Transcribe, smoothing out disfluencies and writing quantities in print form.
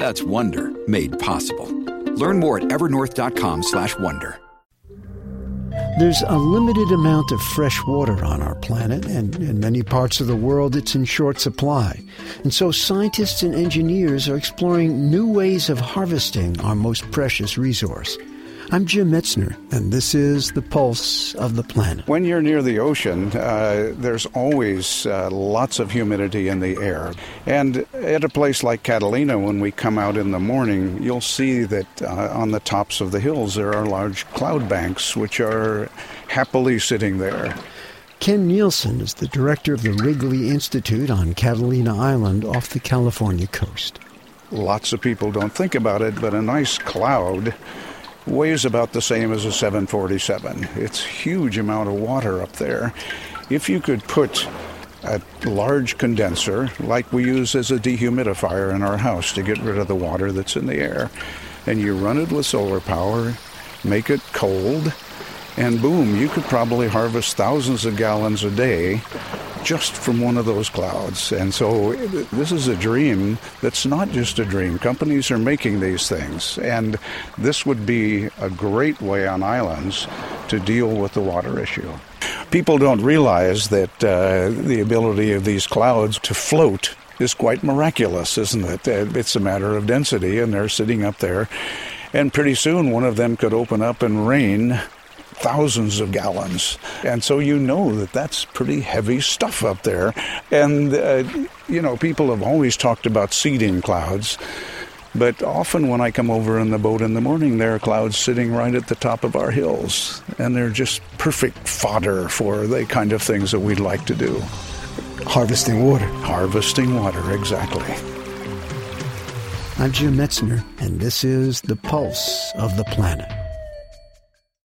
That's Wonder made possible. Learn more at evernorth.com/wonder. There's a limited amount of fresh water on our planet, and in many parts of the world it's in short supply. And so scientists and engineers are exploring new ways of harvesting our most precious resource. I'm Jim Metzner, and this is The Pulse of the Planet. When you're near the ocean, there's always lots of humidity in the air. And at a place like Catalina, when we come out in the morning, you'll see that on the tops of the hills there are large cloud banks, which are happily sitting there. Ken Nielsen is the director of the Wrigley Institute on Catalina Island off the California coast. Lots of people don't think about it, but a nice cloud weighs about the same as a 747. It's a huge amount of water up there. If you could put a large condenser, like we use as a dehumidifier in our house to get rid of the water that's in the air, and you run it with solar power, make it cold, and boom, you could probably harvest thousands of gallons a day just from one of those clouds. And so this is a dream that's not just a dream. Companies are making these things, and this would be a great way on islands to deal with the water issue. People don't realize that the ability of these clouds to float is quite miraculous, isn't it? It's a matter of density, and they're sitting up there, and pretty soon one of them could open up and rain thousands of gallons. And so you know that that's pretty heavy stuff up there. And, people have always talked about seeding clouds. But often when I come over in the boat in the morning, there are clouds sitting right at the top of our hills. And they're just perfect fodder for the kind of things that we'd like to do. Harvesting water. Harvesting water, exactly. I'm Jim Metzner, and this is The Pulse of the Planet.